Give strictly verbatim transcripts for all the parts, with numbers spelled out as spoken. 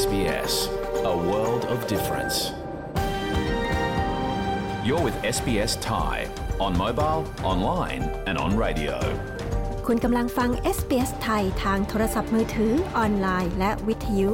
เอส บี เอส, a world of difference. You're with เอส บี เอส Thai on mobile, online, and on radio. คุณกำลังฟัง เอส บี เอส Thai ทางโทรศัพท์มือถือออนไลน์และวิทยุ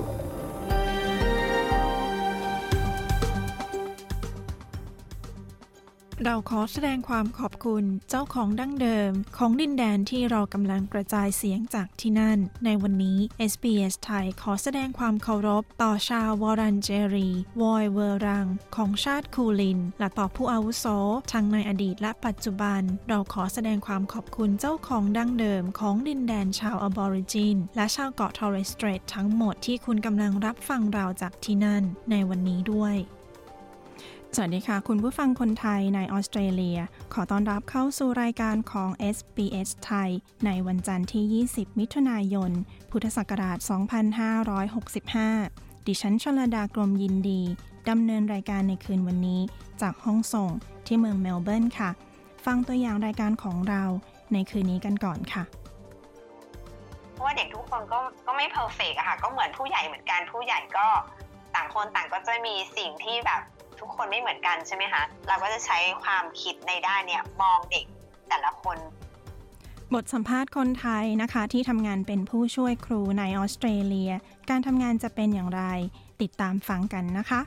เราขอแสดงความขอบคุณเจ้าของดั้งเดิมของดินแดนที่เรากำลังกระจายเสียงจากที่นั่นในวันนี้ เอส บี เอส ไทยขอแสดงความเคารพต่อชาววอรันเจรีวอยเวอรังของชาติคูลินและต่อผู้อาวุโสทั้งในอดีตและปัจจุบันเราขอแสดงความขอบคุณเจ้าของดั้งเดิมของดินแดนชาวอบอริจินและชาวเกาะทอร์เรสเตรททั้งหมดที่คุณกำลังรับฟังเราจากที่นั่นในวันนี้ด้วยสวัสดีค่ะคุณผู้ฟังคนไทยในออสเตรเลียขอต้อนรับเข้าสู่รายการของ เอส บี เอส ไทยในวันจันทร์ที่ยี่สิบมิถุนายนพุทธศักราชสองพันห้าร้อยหกสิบห้าดิฉันชลดากรมยินดีดำเนินรายการในคืนวันนี้จากห้องส่งที่เมืองเมลเบิร์นค่ะฟังตัวอย่างรายการของเราในคืนนี้กันก่อนค่ะเพราะว่าเด็กทุกคนก็ก็ไม่เพอร์เฟกต์อะค่ะก็เหมือนผู้ใหญ่เหมือนกันผู้ใหญ่ก็ต่างคนต่างก็จะมีสิ่งที่แบบทุกคนไม่เหมือนกันใช่ไหมคะเราก็จะใช้ความคิดในด้านเนี่ยมองเด็กแต่ละคนบทสัมภาษณ์คนไทยนะคะที่ทำงานเป็นผู้ช่วยครูในออสเตรเลียการทำงานจะเป็นอย่างไรติดตามฟังกันนะคะ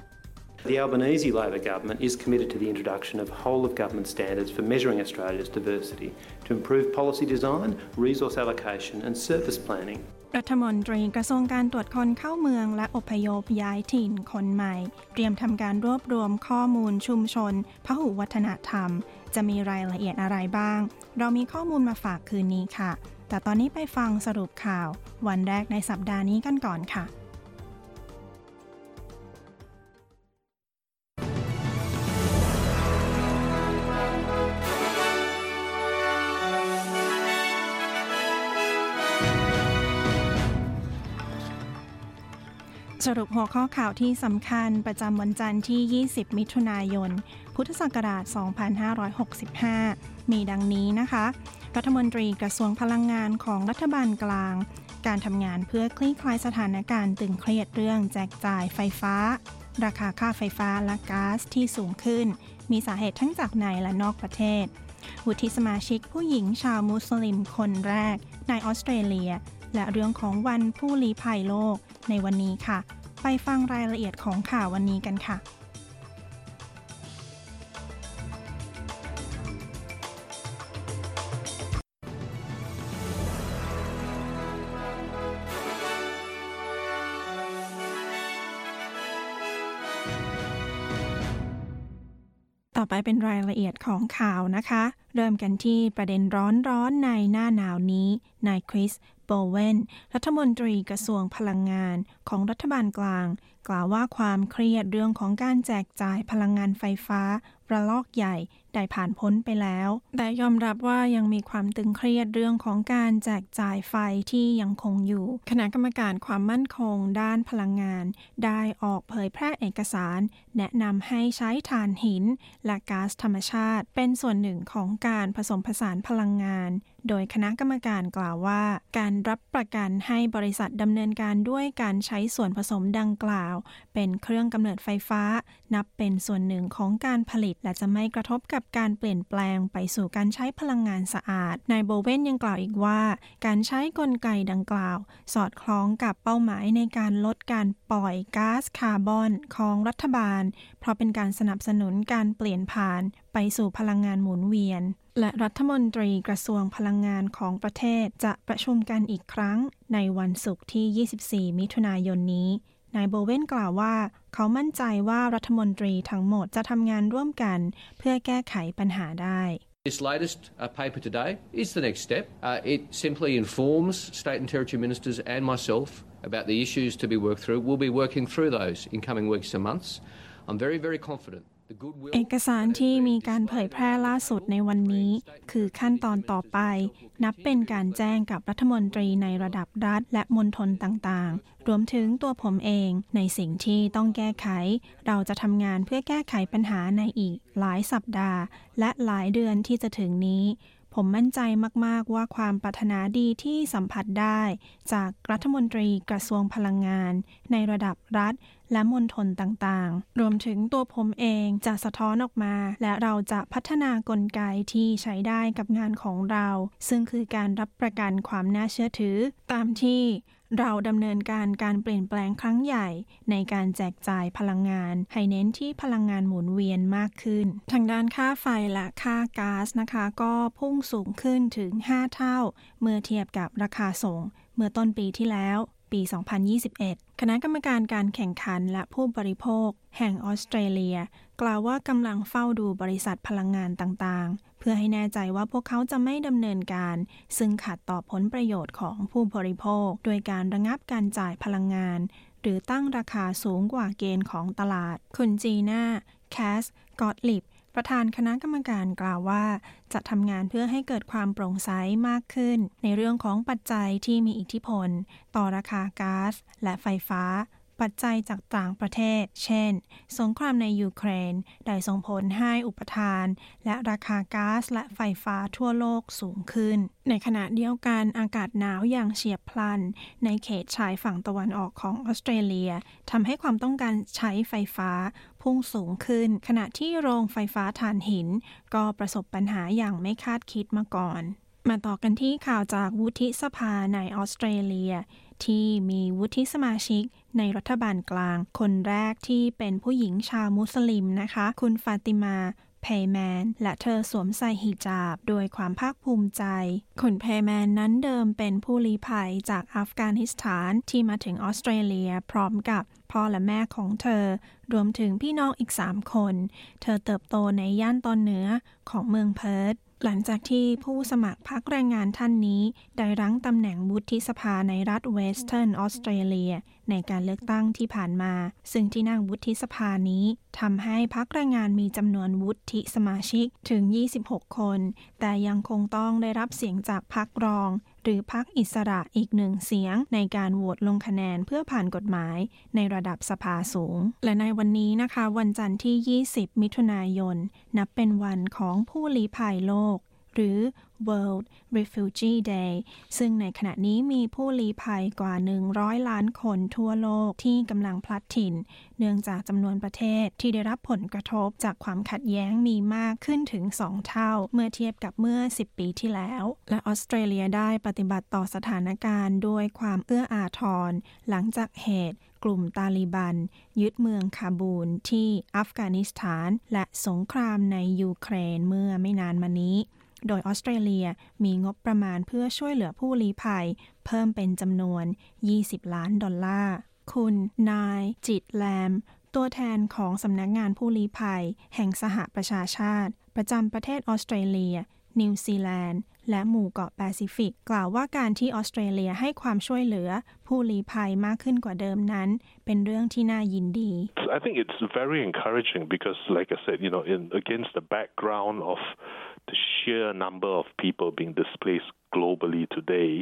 The Albanese Labor government is committed to the introduction of whole of government standards for measuring Australia's diversity to improve policy design, resource allocation and service planningรัฐมนตรีกระทรวงการตรวจคนเข้าเมืองและอพยพย้ายถิ่นคนใหม่เตรียมทำการรวบรวมข้อมูลชุมชนพหุวัฒนธรรมจะมีรายละเอียดอะไรบ้างเรามีข้อมูลมาฝากคืนนี้ค่ะแต่ตอนนี้ไปฟังสรุปข่าววันแรกในสัปดาห์นี้กันก่อนค่ะสรุปหัวข้อข่าวที่สำคัญประจำวันจันทร์ที่ยี่สิบมิถุนายนพุทธศักราชสองพันห้าร้อยหกสิบห้ามีดังนี้นะคะรัฐมนตรีกระทรวงพลังงานของรัฐบาลกลางการทำงานเพื่อคลี่คลายสถานการณ์ตึงเครียดเรื่องแจกจ่ายไฟฟ้าราคาค่าไฟฟ้าและก๊าซที่สูงขึ้นมีสาเหตุทั้งจากในและนอกประเทศวุฒิสมาชิกผู้หญิงชาวมุสลิมคนแรกในออสเตรเลียและเรื่องของวันผู้ลี้ภัยโลกในวันนี้ค่ะไปฟังรายละเอียดของข่าววันนี้กันค่ะต่อไปเป็นรายละเอียดของข่าวนะคะเริ่มกันที่ประเด็นร้อนๆในหน้าหนาวนี้นายคริสโบเวนรัฐมนตรีกระทรวงพลังงานของรัฐบาลกลางกล่าวว่าความเครียดเรื่องของการแจกจ่ายพลังงานไฟฟ้าระลอกใหญ่ได้ผ่านพ้นไปแล้วแต่ยอมรับว่ายังมีความตึงเครียดเรื่องของการแจกจ่ายไฟที่ยังคงอยู่คณะกรรมการความมั่นคงด้านพลังงานได้ออกเผยแพร่เอกสารแนะนำให้ใช้ถ่านหินและก๊าซธรรมชาติเป็นส่วนหนึ่งของการผสมผสานพลังงานโดยคณะกรรมการกล่าวว่าการรับประกันให้บริษัทดำเนินการด้วยการใช้ส่วนผสมดังกล่าวเป็นเครื่องกำเนิดไฟฟ้านับเป็นส่วนหนึ่งของการผลิตและจะไม่กระทบกับการเปลี่ยนแปลงไปสู่การใช้พลังงานสะอาดนายโบเวนยังกล่าวอีกว่าการใช้กลไกดังกล่าวสอดคล้องกับเป้าหมายในการลดการปล่อยก๊าซคาร์บอนของรัฐบาลเพราะเป็นการสนับสนุนการเปลี่ยนผ่านไปสู่พลังงานหมุนเวียนและรัฐมนตรีกระทรวงพลังงานของประเทศจะประชุมกันอีกครั้งในวันศุกร์ที่ยี่สิบสี่มิถุนายนนี้นายโบเวนกล่าวว่าเขามั่นใจว่ารัฐมนตรีทั้งหมดจะทำงานร่วมกันเพื่อแก้ไขปัญหาได้ This latest uh, paper today is the next step. Uh, it simply informs state and territory ministers and myself about the issues to be worked through. We'll be working through those in coming weeks and months. I'm very, very confident.เอกสารที่มีการเผยแพร่ล่าสุดในวันนี้คือขั้นตอนต่อไปนับเป็นการแจ้งกับรัฐมนตรีในระดับรัฐและมณฑลต่างๆรวมถึงตัวผมเองในสิ่งที่ต้องแก้ไขเราจะทำงานเพื่อแก้ไขปัญหาในอีกหลายสัปดาห์และหลายเดือนที่จะถึงนี้ผ ผมมั่นใจมากๆว่าความปรารถนาดีที่สัมผัสได้จากรัฐมนตรีกระทรวงพลังงานในระดับรัฐและมณฑลต่างๆรวมถึงตัวผมเองจะสะท้อนออกมาและเราจะพัฒนากลไกที่ใช้ได้กับงานของเราซึ่งคือการรับประกันความน่าเชื่อถือตามที่เราดำเนินการการเปลี่ยนแปลงครั้งใหญ่ในการแจกจ่ายพลังงานให้เน้นที่พลังงานหมุนเวียนมากขึ้นทางด้านค่าไฟและค่าก๊าซนะคะก็พุ่งสูงขึ้นถึงห้าเท่าเมื่อเทียบกับราคาส่งเมื่อต้นปีที่แล้วปีสองพันยี่สิบเอ็ดคณะกรรมการการแข่งขันและผู้บริโภคแห่งออสเตรเลียกล่าวว่ากำลังเฝ้าดูบริษัทพลังงานต่างๆเพื่อให้แน่ใจว่าพวกเขาจะไม่ดำเนินการซึ่งขัดต่อผลประโยชน์ของผู้บริโภคโดยการระงับการจ่ายพลังงานหรือตั้งราคาสูงกว่าเกณฑ์ของตลาดคุณจีน่าแคสกอตลิปประธานคณะกรรมการกล่าวว่าจะทำงานเพื่อให้เกิดความโปร่งใสมากขึ้นในเรื่องของปัจจัยที่มีอิทธิพลต่อราคาก๊าซและไฟฟ้าปัจจัยจากต่างประเทศเช่นสงครามในยูเครนได้ส่งผลให้อุปทานและราคาก๊าซและไฟฟ้าทั่วโลกสูงขึ้นในขณะเดียวกันอากาศหนาวอย่างเฉียบพลันในเขตชายฝั่งตะวันออกของออสเตรเลียทำให้ความต้องการใช้ไฟฟ้าพุ่งสูงขึ้นขณะที่โรงไฟฟ้าถ่านหินก็ประสบปัญหาอย่างไม่คาดคิดมาก่อนมาต่อกันที่ข่าวจากวุฒิสภาในออสเตรเลียที่มีวุฒิสมาชิกในรัฐบาลกลางคนแรกที่เป็นผู้หญิงชาวมุสลิมนะคะคุณฟาติมาเพย์แมนและเธอสวมใส่ฮิญาบโดยความภาคภูมิใจคุณเพย์แมนนั้นเดิมเป็นผู้ลี้ภัยจากอัฟกานิสถานที่มาถึงออสเตรเลียพร้อมกับพ่อและแม่ของเธอรวมถึงพี่น้องอีกสามคนเธอเติบโตในย่านตอนเหนือของเมืองเพิร์ธหลังจากที่ผู้สมัครพรรคแรงงานท่านนี้ได้รั้งตำแหน่งวุฒิสภาในรัฐ Western Australia ในการเลือกตั้งที่ผ่านมาซึ่งที่นั่งวุฒิสภานี้ทำให้พรรคแรงงานมีจำนวนวุฒิสมาชิกถึงยี่สิบหกคนแต่ยังคงต้องได้รับเสียงจากพรรครองหรือพรรคอิสระอีกหนึ่งเสียงในการโหวตลงคะแนนเพื่อผ่านกฎหมายในระดับสภาสูงและในวันนี้นะคะวันจันทร์ที่ยี่สิบมิถุนายนนับเป็นวันของผู้ลี้ภัยโลกหรือ World Refugee Day ซึ่งในขณะนี้มีผู้ลี้ภัยกว่าหนึ่งร้อยล้านคนทั่วโลกที่กำลังพลัดถิ่นเนื่องจากจำนวนประเทศที่ได้รับผลกระทบจากความขัดแย้งมีมากขึ้นถึงสองเท่าเมื่อเทียบกับเมื่อสิบปีที่แล้วและออสเตรเลียได้ปฏิบัติต่อสถานการณ์ด้วยความเอื้ออาทรหลังจากเหตุกลุ่มตาลิบันยึดเมืองคาบูลที่อัฟกานิสถานและสงครามในยูเครนเมื่อไม่นานมานี้โดยออสเตรเลียมีงบประมาณเพื่อช่วยเหลือผู้ลี้ภัยเพิ่มเป็นจำนวนยี่สิบล้านดอลลาร์คุณนายจิตแลมตัวแทนของสำนักงานผู้ลี้ภัยแห่งสหประชาชาติประจำประเทศออสเตรเลียนิวซีแลนด์และหมู่เกาะแปซิฟิกกล่าวว่าการที่ออสเตรเลียให้ความช่วยเหลือผู้ลี้ภัยมากขึ้นกว่าเดิมนั้นเป็นเรื่องที่น่ายินดี I think it's very encouraging because like I said you know in against the background of the sheer number of people being displaced globally today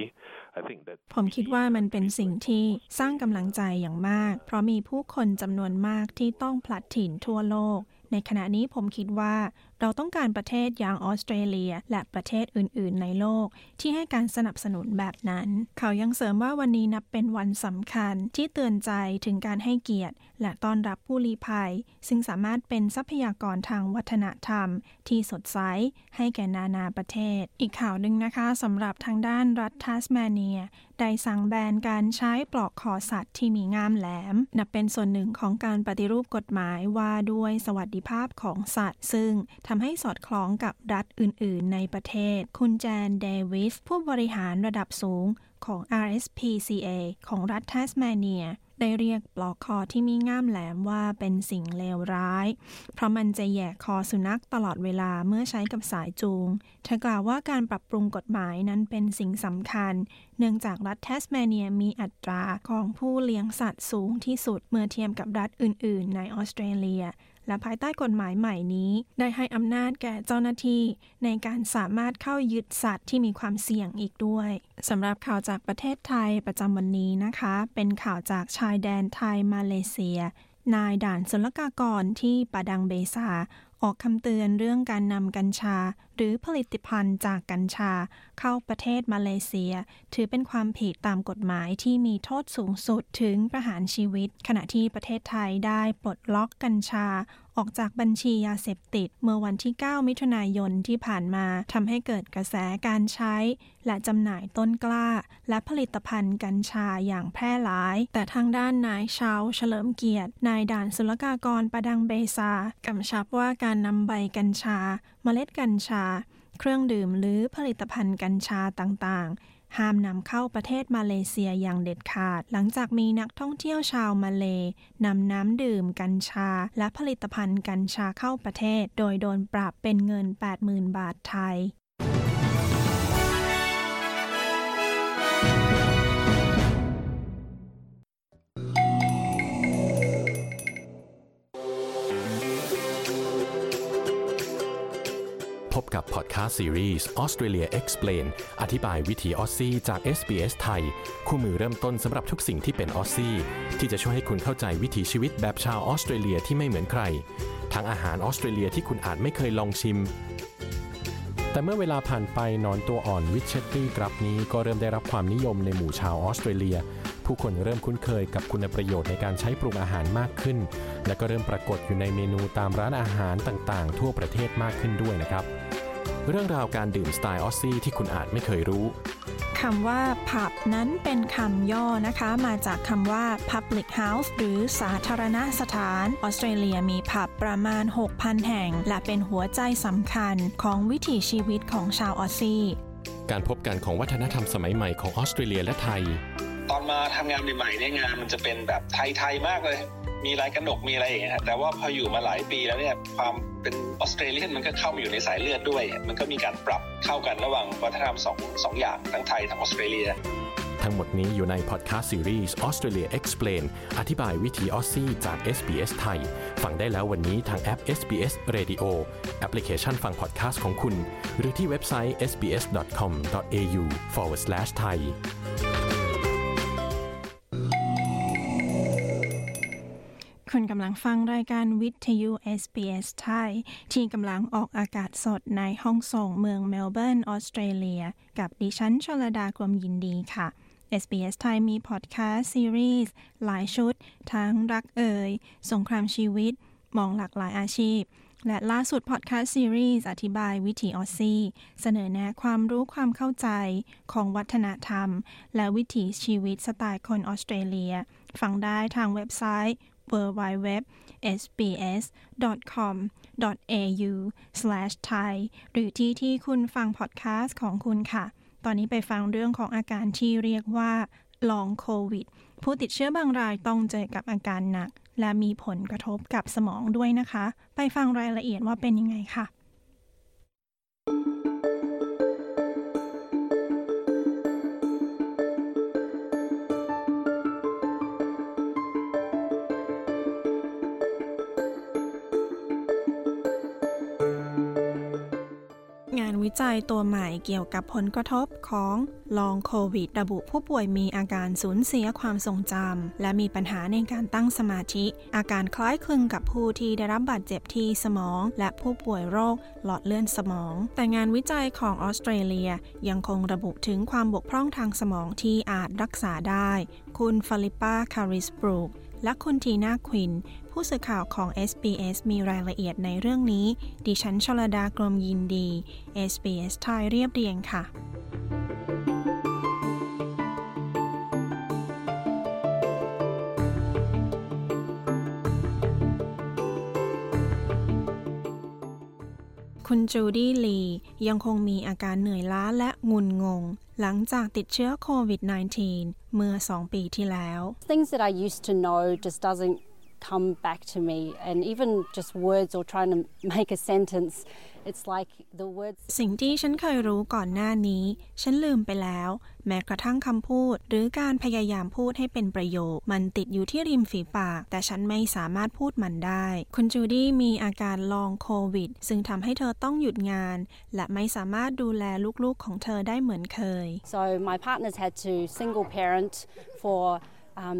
I think that ผมคิดว่ามันเป็นสิ่งที่สร้างกำลังใจอย่างมากเพราะมีผู้คนจำนวนมากที่ต้องพลัดถิ่นทั่วโลกในขณะนี้ผมคิดว่าเราต้องการประเทศอย่างออสเตรเลียและประเทศอื่นๆในโลกที่ให้การสนับสนุนแบบนั้นเขายังเสริมว่าวันนี้นับเป็นวันสำคัญที่เตือนใจถึงการให้เกียรติและต้อนรับผู้ลี้ภัยซึ่งสามารถเป็นทรัพยากรทางวัฒนธรรมที่สดใสให้แก่นานาประเทศอีกข่าวหนึ่งนะคะสำหรับทางด้านรัฐทัสมาเนียได้สั่งแบนการใช้ปลอกคอสัตว์ที่มีง่ามแหลมนับเป็นส่วนหนึ่งของการปฏิรูปกฎหมายว่าด้วยสวัสดิภาพของสัตว์ซึ่งทำให้สอดคล้องกับรัฐอื่นๆในประเทศคุณแจนเดวิสผู้บริหารระดับสูงของ อาร์ เอส พี ซี เอ ของรัฐทัสมาเนียได้เรียกปลอกคอที่มีง่ามแหลมว่าเป็นสิ่งเลวร้ายเพราะมันจะแหย่คอสุนัขตลอดเวลาเมื่อใช้กับสายจูงเธอกล่าวว่าการปรับปรุงกฎหมายนั้นเป็นสิ่งสำคัญเนื่องจากรัฐแทสเมเนียมีอัตราของผู้เลี้ยงสัตว์สูงที่สุดเมื่อเทียบกับรัฐอื่นๆในออสเตรเลียและภายใต้กฎหมายใหม่นี้ได้ให้อำนาจแก่เจ้าหน้าที่ในการสามารถเข้ายึดสัตว์ที่มีความเสี่ยงอีกด้วยสำหรับข่าวจากประเทศไทยประจำวันนี้นะคะเป็นข่าวจากชายแดนไทยมาเลเซียนายด่านศุลกากรที่ปะดังเบซา ออกคำเตือนเรื่องการนำกัญชาหรือผลิตภัณฑ์จากกัญชาเข้าประเทศมาเลเซียถือเป็นความผิดตามกฎหมายที่มีโทษสูงสุดถึงประหารชีวิตขณะที่ประเทศไทยได้ปลดล็อกกัญชาออกจากบัญชียาเสพติดเมื่อวันที่เก้ามิถุนายนที่ผ่านมาทำให้เกิดกระแสการใช้และจำหน่ายต้นกล้าและผลิตภัณฑ์กัญชาอย่างแพร่หลายแต่ทางด้านนายชาวเฉลิมเกียรตินายด่านศุลกากรประดังเบซากำชับว่าการนำใบกัญชาเมล็ดกัญชาเครื่องดื่มหรือผลิตภัณฑ์กัญชาต่างๆห้ามนำเข้าประเทศมาเลเซียอย่างเด็ดขาดหลังจากมีนักท่องเที่ยวชาวมาเลย์นำน้ำดื่มกัญชาและผลิตภัณฑ์กัญชาเข้าประเทศโดยโดนปรับเป็นเงิน แปดหมื่นบาทไทยพบกับพอดคาสต์ซีรีส์ Australia Explain อธิบายวิถีออสซี่จาก เอส บี เอส ไทยคู่มือเริ่มต้นสำหรับทุกสิ่งที่เป็นออสซี่ที่จะช่วยให้คุณเข้าใจวิถีชีวิตแบบชาวออสเตรเลียที่ไม่เหมือนใครทั้งอาหารออสเตรเลียที่คุณอาจไม่เคยลองชิมแต่เมื่อเวลาผ่านไปหนอนตัวอ่อนวิชเชตตี้กรับนี้ก็เริ่มได้รับความนิยมในหมู่ชาวออสเตรเลียผู้คนเริ่มคุ้นเคยกับคุณประโยชน์ในการใช้ปรุงอาหารมากขึ้นและก็เริ่มปรากฏอยู่ในเมนูตามร้านอาหารต่างๆทั่วประเทศมากขึ้นด้วยนะครับเรื่องราวการดื่มสไตล์ออสซี่ที่คุณอาจไม่เคยรู้คำว่าผับนั้นเป็นคำย่อนะคะมาจากคำว่า public house หรือสาธารณสถานออสเตรเลียมีผับประมาณ หกพัน แห่งและเป็นหัวใจสำคัญของวิถีชีวิตของชาวออสซี่การพบกันของวัฒนธรรมสมัยใหม่ของออสเตรเลียและไทยตอนมาทำงานใหม่ๆในงานมันจะเป็นแบบไทยๆมากเลยมีลายกระหนกมีอะไรอย่างเงี้ยแต่ว่าพออยู่มาหลายปีแล้วเนี่ยความเป็นออสเตรเลียนมันก็เข้ามาอยู่ในสายเลือดด้วยมันก็มีการปรับเข้ากันระหว่างวัฒนธรรมสองสองอย่างทั้งไทยทั้งออสเตรเลียทั้งหมดนี้อยู่ในพอดคาสต์ซีรีส์ Australia Explain อธิบายวิถีออสซี่จาก เอส บี เอส ไทยฟังได้แล้ววันนี้ทางแอป เอส บี เอส Radio แอปพลิเคชันฟังพอดคาสต์ของคุณหรือที่เว็บไซต์ เอส บี เอส ดอท คอม ดอท เอ ยู สแลช ไทยคุณกำลังฟังรายการวิทยุ เอส บี เอส ไทยที่กำลังออกอากาศสดในห้องส่งเมืองเมลเบิร์นออสเตรเลียกับดิฉันชลดากรมยินดีค่ะ เอส บี เอส ไทยมีพอดแคสต์ซีรีส์หลายชุดทั้งรักเอ่ยสงครามชีวิตมองหลากหลายอาชีพและล่าสุดพอดแคสต์ซีรีส์อธิบายวิถีออสซี่เสนอแนะความรู้ความเข้าใจของวัฒนธรรมและวิถีชีวิตสไตล์คนออสเตรเลียฟังได้ทางเว็บไซต์ดับเบิลยู ดับเบิลยู ดับเบิลยู ดอท เอส บี เอส ดอท คอม ดอท เอ ยู สแลช ไทย หรือที่ที่คุณฟังพอดแคสต์ของคุณค่ะตอนนี้ไปฟังเรื่องของอาการที่เรียกว่าลองโควิดผู้ติดเชื้อบางรายต้องเจอกับอาการหนักและมีผลกระทบกับสมองด้วยนะคะไปฟังรายละเอียดว่าเป็นยังไงค่ะวิจัยตัวใหม่เกี่ยวกับผลกระทบของลองโควิดระบุผู้ป่วยมีอาการสูญเสียความทรงจำและมีปัญหาในการตั้งสมาธิอาการคล้ายคลึงกับผู้ที่ได้รับบาดเจ็บที่สมองและผู้ป่วยโรคหลอดเลือดสมองแต่งานวิจัยของออสเตรเลียยังคงระบุถึงความบกพร่องทางสมองที่อาจรักษาได้คุณฟลิปปาคาริสบรูคและคุณทีน่าควินผู้สื่อข่าวของ เอส บี เอส มีรายละเอียดในเรื่องนี้ดิฉันชลดากรมยินดี เอส บี เอส ไทยเรียบเรียงค่ะคุณจูดี้ลียังคงมีอาการเหนื่อยล้าและงุนงงหลังจากติดเชื้อโควิด สิบเก้า เมื่อสองปีที่แล้ว Things that I used to know just doesn't come back to me and even just words or trying to make a sentence it's like the words สิ่งที่ฉันเคยรู้ก่อนหน้านี้ฉันลืมไปแล้วแม้กระทั่งคำพูดหรือการพยายามพูดให้เป็นประโยคมันติดอยู่ที่ริมฝีปากแต่ฉันไม่สามารถพูดมันได้คุณจูดี้มีอาการลองโควิดซึ่งทำให้เธอต้องหยุดงานและไม่สามารถดูแลลูกๆของเธอได้เหมือนเคย So my partner's had to single parent for um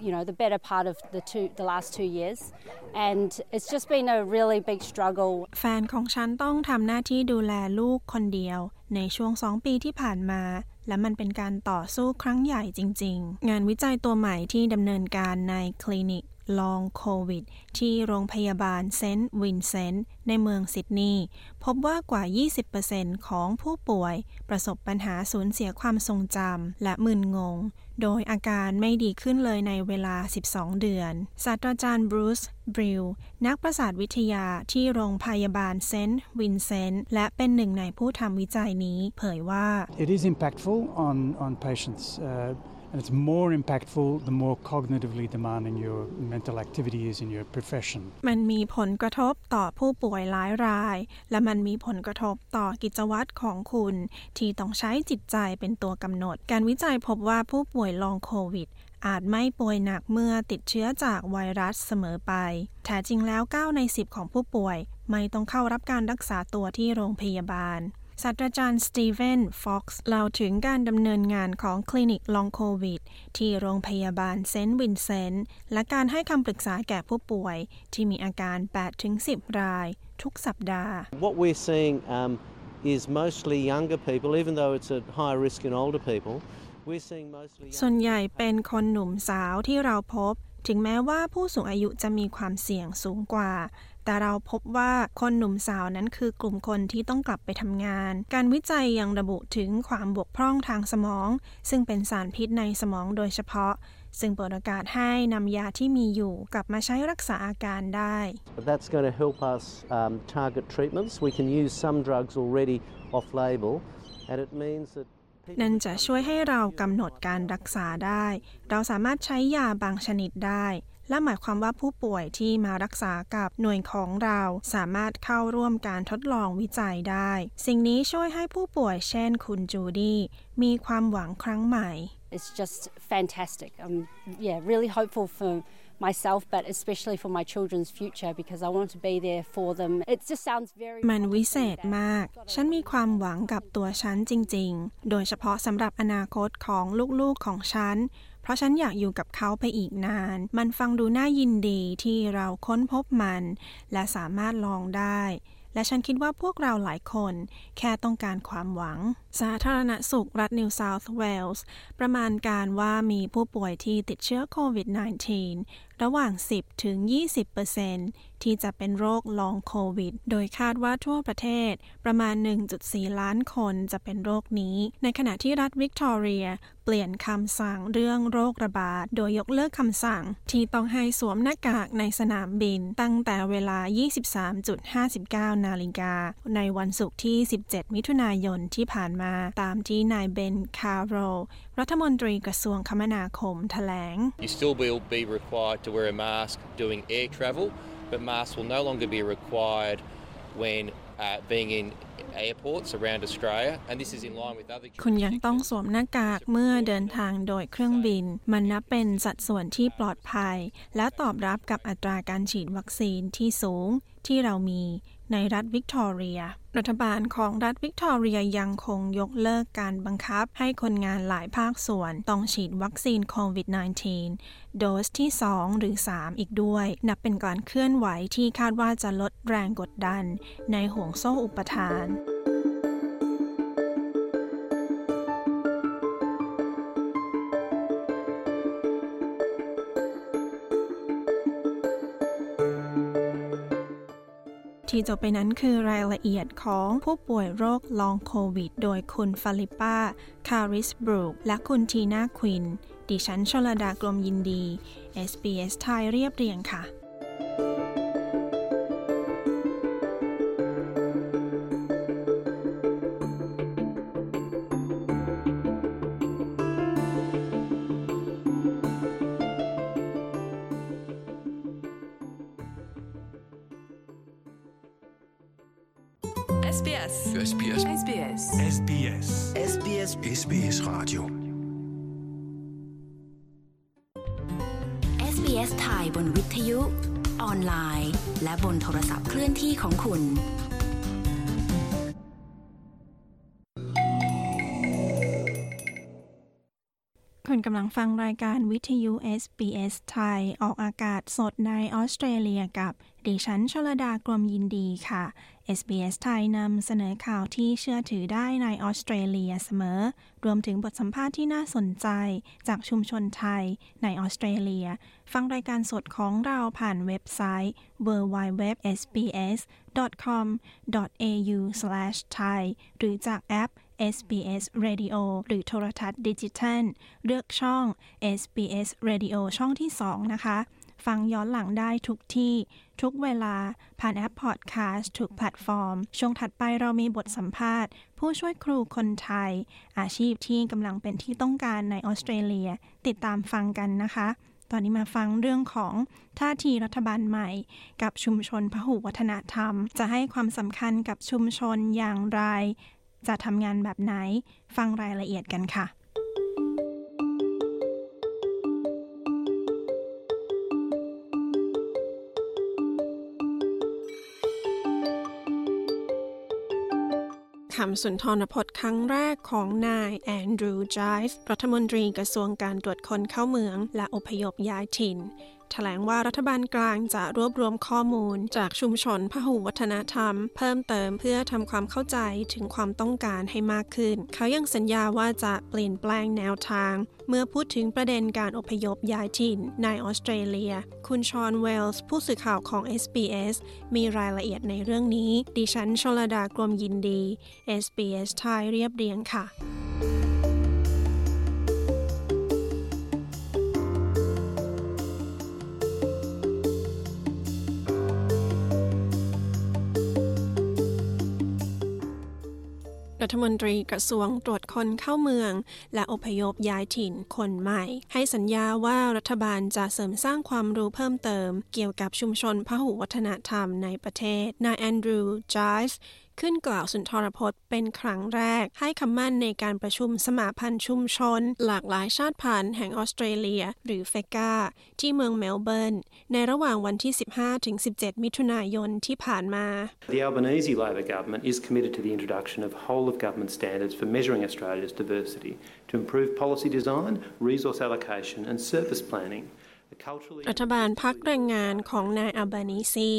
you know, the better part of the two, the last two years, and it's just been a really big struggle. แฟนของฉันต้องทำหน้าที่ดูแลลูกคนเดียวในช่วงสองปีที่ผ่านมาและมันเป็นการต่อสู้ครั้งใหญ่จริงๆงานวิจัยตัวใหม่ที่ดำเนินการในคลินิกลองโควิดที่โรงพยาบาลเซนต์วินเซนต์ในเมืองซิดนีย์พบว่ากว่า ยี่สิบเปอร์เซ็นต์ ของผู้ป่วยประสบปัญหาสูญเสียความทรงจำและมึนงงโดยอาการไม่ดีขึ้นเลยในเวลาสิบสองเดือนศาสตราจารย์บรูซบริวนักประสาทวิทยาที่โรงพยาบาลเซนต์วินเซนต์และเป็นหนึ่งในผู้ทำวิจัยนี้เผยว่า It is impactful on on patients uh...And it's more impactful the more cognitively demanding your mental activity is in your profession. มันมีผลกระทบต่อผู้ป่วยหลายรายและมันมีผลกระทบต่อกิจวัตรของคุณที่ต้องใช้จิตใจเป็นตัวกำหนดการวิจัยพบว่าผู้ป่วยลองโควิดอาจไม่ป่วยหนักเมื่อติดเชื้อจากไวรัสเสมอไปแท้จริงแล้วเก้าในสิบของผู้ป่วยไม่ต้องเข้ารับการรักษาตัวที่โรงพยาบาลศาสตราจารย์สตีเวนฟ็อกซ์เล่าถึงการดำเนินงานของคลินิกลองโควิดที่โรงพยาบาลเซนต์วินเซนต์และการให้คำปรึกษาแก่ผู้ป่วยที่มีอาการ eight to ten รายทุกสัปดาห์ What we're seeing um, is mostly younger people, even though it's at higher risk in older people. We're seeing mostly ส่วนใหญ่เป็นคนหนุ่มสาวที่เราพบถึงแม้ว่าผู้สูงอายุจะมีความเสี่ยงสูงกว่าแต่เราพบว่าคนหนุ่มสาวนั้นคือกลุ่มคนที่ต้องกลับไปทำงานการวิจัยยังระบุถึงความบกพร่องทางสมองซึ่งเป็นสารพิษในสมองโดยเฉพาะซึ่งเปิดโอกาสให้นำยาที่มีอยู่กลับมาใช้รักษาอาการได้ That's going to help us um, target treatments. We can use some drugs already off-label, and it means thatนั่นจะช่วยให้เรากำหนดการรักษาได้เราสามารถใช้ยาบางชนิดได้และหมายความว่าผู้ป่วยที่มารักษากับหน่วยของเราสามารถเข้าร่วมการทดลองวิจัยได้สิ่งนี้ช่วยให้ผู้ป่วยเช่นคุณจูดี้มีความหวังครั้งใหม่ It's just fantastic. I'm yeah really hopeful for myself but especially for my children's future because I want to be there for them. It just sounds very มันวิเศษมากฉันมีความหวังกับตัวฉันจริงๆโดยเฉพาะสำหรับอนาคตของลูกๆของฉันเพราะฉันอยากอยู่กับเขาไปอีกนานมันฟังดูน่ายินดีที่เราค้นพบมันและสามารถลองได้และฉันคิดว่าพวกเราหลายคนแค่ต้องการความหวังสาธารณสุขรัฐนิวเซาท์เวลส์ประมาณการว่ามีผู้ป่วยที่ติดเชื้อโควิด สิบเก้า ระหว่าง ten to twenty percent ที่จะเป็นโรคลองโควิดโดยคาดว่าทั่วประเทศประมาณ one point four ล้านคนจะเป็นโรคนี้ในขณะที่รัฐวิกตอเรียเปลี่ยนคำสั่งเรื่องโรคระบาดโดยยกเลิกคำสั่งที่ต้องให้สวมหน้ากากในสนามบินตั้งแต่เวลา ยี่สิบสามนาฬิกาห้าสิบเก้านาที นาฬิกาในวันศุกร์ที่สิบเจ็ดมิถุนายนที่ผ่านมาตามที่นายเบนคาโรรัฐมนตรีกระทรวงคมนาคมแถลง You still will be required to wear a mask doing air travel, but masks will no longer be required when uh, being in airports around Australia, and this is in line with other. คุณยังต้องสวมหน้ากากเมื่อเดินทางโดยเครื่องบินมันนับเป็นสัดส่วนที่ปลอดภัยและตอบรับกับอัตราการฉีดวัคซีนที่สูงที่เรามีในรัฐวิกตอเรียรัฐบาลของรัฐวิกตอเรียยังคงยกเลิกการบังคับให้คนงานหลายภาคส่วนต้องฉีดวัคซีนโควิด สิบเก้า โดสที่สองหรือสามอีกด้วยนับเป็นการเคลื่อนไหวที่คาดว่าจะลดแรงกดดันในห่วงโซ่อุปทานที่จบไปนั้นคือรายละเอียดของผู้ป่วยโรคลองโควิดโดยคุณฟาลิป้าคาริสบรูคและคุณทีน่าควินดิฉันชลดากลมยินดี เอส บี เอส ไทยเรียบเรียงค่ะSBS SBS SBS SBS SBS SBS Radio เอส บี เอส ไทยบนวิทยุออนไลน์และบนโทรศัพท์เคลื่อนที่ของคุณ คนกำลังฟังรายการวิทยุ เอส บี เอส ไทยออกอากาศสดในออสเตรเลียกับดิฉันชลดากรมยินดีค่ะ เอส บี เอส ไทยนำเสนอข่าวที่เชื่อถือได้ในออสเตรเลียเสมอรวมถึงบทสัมภาษณ์ที่น่าสนใจจากชุมชนไทยในออสเตรเลียฟังรายการสดของเราผ่านเว็บไซต์ ดับเบิลยู ดับเบิลยู ดับเบิลยู ดอท เอส บี เอส ดอท คอม ดอท เอ ยู สแลช ไทย หรือจากแอปเอส บี เอส Radio หรือโทรทัศน์ดิจิทัลเลือกช่อง เอส บี เอส Radio ช่องที่สองนะคะฟังย้อนหลังได้ทุกที่ทุกเวลาผ่านแอปพอดคาสต์ทุกแพลตฟอร์มช่วงถัดไปเรามีบทสัมภาษณ์ผู้ช่วยครูคนไทยอาชีพที่กำลังเป็นที่ต้องการในออสเตรเลียติดตามฟังกันนะคะตอนนี้มาฟังเรื่องของท่าทีรัฐบาลใหม่กับชุมชนพหุวัฒนธรรมจะให้ความสำคัญกับชุมชนอย่างไรจะทำงานแบบไหนฟังรายละเอียดกันค่ะคำสุนทรพจน์ครั้งแรกของนายแอนดรูว์ไจฟ์รัฐมนตรีกระทรวงการตรวจคนเข้าเมืองและอพยพย้ายถิ่นแถลงว่ารัฐบาลกลางจะรวบรวมข้อมูลจากชุมชนพหุวัฒนธรรมเพิ่มเติมเพื่อทำความเข้าใจถึงความต้องการให้มากขึ้นเขายังสัญญาว่าจะเปลี่ยนแปลงแนวทางเมื่อพูดถึงประเด็นการอพยพย้ายถิ่นในออสเตรเลียคุณชอนเวลส์ผู้สื่อข่าวของ เอส บี เอส มีรายละเอียดในเรื่องนี้ดิฉันชลดากรมยินดี เอส บี เอส ไทยเรียบเรียงค่ะรัฐมนตรีกระทรวงตรวจคนเข้าเมืองและอพยพย้ายถิ่นคนใหม่ให้สัญญาว่ารัฐบาลจะเสริมสร้างความรู้เพิ่มเติมเกี่ยวกับชุมชนพหุวัฒนธรรมในประเทศนายแอนดรูว์ไจฟ์ขึ้นกล่าวสุนทรพจน์เป็นครั้งแรกให้คำมั่นในการประชุมสมาพันธ์ชุมชนหลากหลายชาติพันธุ์แห่งออสเตรเลียหรือเฟกาที่เมืองเมลเบิร์นในระหว่างวันที่ สิบห้าถึงสิบเจ็ด มิถุนายนที่ผ่านมา The Albanese Labor government is committed to the introduction of whole of government standards for measuring Australia's diversity to improve policy design, resource allocation and service planningรัฐบาลพรรคแรงงานของนายอัลบานีซี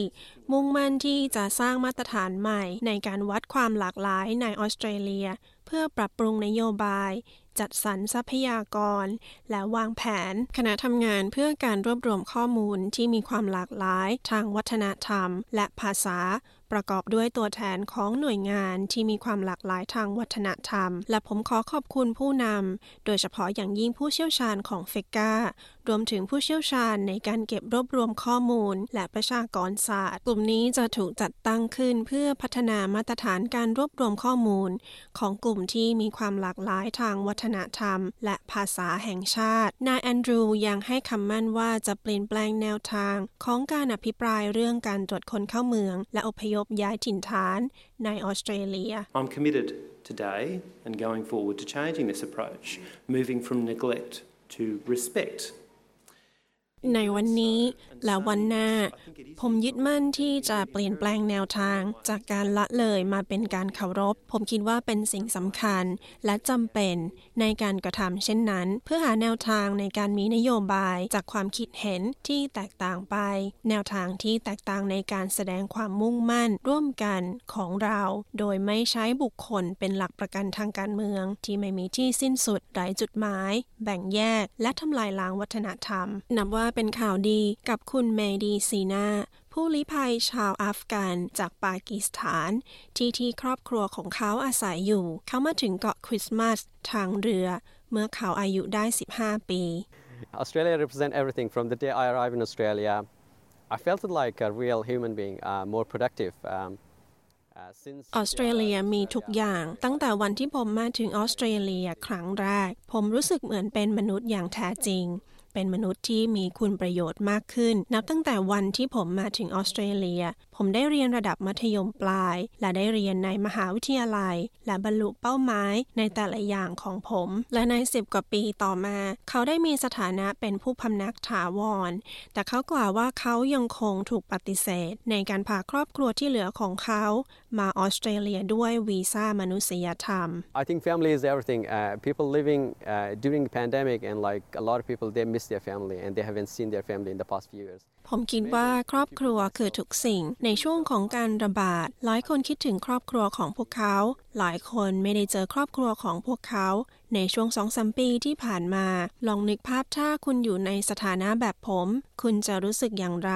มุ่งมั่นที่จะสร้างมาตรฐานใหม่ในการวัดความหลากหลายในออสเตรเลียเพื่อปรับปรุงนโยบายจัดสรรทรัพยากรและวางแผนคณะทำงานเพื่อการรวบรวมข้อมูลที่มีความหลากหลายทางวัฒนธรรมและภาษาประกอบด้วยตัวแทนของหน่วยงานที่มีความหลากหลายทางวัฒนธรรมและผมขอขอบคุณผู้นำโดยเฉพาะอย่างยิ่งผู้เชี่ยวชาญของเฟการวมถึงผู้เชี่ยวชาญในการเก็บรวบรวมข้อมูลและประชากรศาสตร์กลุ่มนี้จะถูกจัดตั้งขึ้นเพื่อพัฒนามาตรฐานการรวบรวมข้อมูลของกลุ่มที่มีความหลากหลายทางวัฒนธรรมและภาษาแห่งชาตินายแอนดรูว์ยังให้คำมั่นว่าจะเปลี่ยนแปลงแนวทางของการอภิปรายเรื่องการตรวจคนเข้าเมืองและอพยพย้ายถิ่นฐานในออสเตรเลีย I'm committed today and going forward to changing this approach, moving from neglect to respect. ในวันนี้และวันหน้าผมยึดมั่นที่จะเปลี่ยนแปลงแนวทางจากการละเลยมาเป็นการเคารพผมคิดว่าเป็นสิ่งสำคัญและจำเป็นในการกระทำเช่นนั้นเพื่อหาแนวทางในการมีนโยบายจากความคิดเห็นที่แตกต่างไปแนวทางที่แตกต่างในการแสดงความมุ่งมั่นร่วมกันของเราโดยไม่ใช้บุคคลเป็นหลักประกันทางการเมืองที่ไม่มีที่สิ้นสุดไร้จุดหมายแบ่งแยกและทำลายล้างวัฒนธรรมนับว่าเป็นข่าวดีกับคุณเมดีซีนาผู้ลี้ภัยชาวอัฟกันจากปากีสถานที่ที่ครอบครัวของเขาอาศัยอยู่เขามาถึงเกาะคริสต์มาสทางเรือเมื่อเขาอายุได้สิบห้าปี Australia represents everything from the day I arrived in Australia I felt like a real human being uh, more productive um, uh, since ออสเตรเลียมีทุกอย่างตั้งแต่วันที่ผมมาถึงออสเตรเลียครั้งแรกผมรู้สึกเหมือนเป็นมนุษย์อย่างแท้จริง เป็นมนุษย์ที่มีคุณประโยชน์มากขึ้นนับตั้งแต่วันที่ผมมาถึงออสเตรเลียผมได้เรียนระดับมัธยมปลายและได้เรียนในมหาวิทยาลัยและบรรลุเป้าหมายในแต่ละอย่างของผมและในสิบกว่าปีต่อมาเขาได้มีสถานะเป็นผู้พำนักถาวรแต่เขากล่าวว่าเขายังคงถูกปฏิเสธในการพาครอบครัวที่เหลือของเขามาออสเตรเลียด้วยวีซ่ามนุษยธรรม I think family is everything. Uh, people living uh, during the pandemic and like a lot of people they miss their family and they haven't seen their family in the past few years. ผมคิดว่าครอบครัวคือทุกสิ่งในช่วงของการระบาดหลายคนคิดถึงครอบครัวของพวกเขาหลายคนไม่ได้เจอครอบครัวของพวกเขาในช่วง สองถึงสาม ปีที่ผ่านมาลองนึกภาพถ้าคุณอยู่ในสถานะแบบผมคุณจะรู้สึกอย่างไร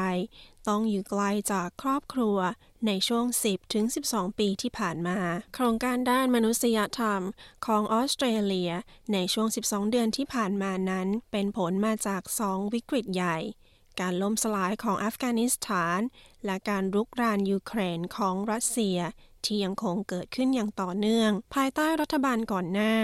ต้องอยู่ไกลจากครอบครัวในช่วง สิบถึงสิบสอง ปีที่ผ่านมาโครงการด้านมนุษยธรรมของออสเตรเลียในช่วง สิบสอง เดือนที่ผ่านมานั้นเป็นผลมาจาก สอง วิกฤตใหญ่การล่มสลายของอัฟกานิสถานและการรุกรานยูเครนของรัสเซียที่ยังคงเกิดขึ้นอย่างต่อเนื่องภายใต้รัฐบาลก่อนหน้า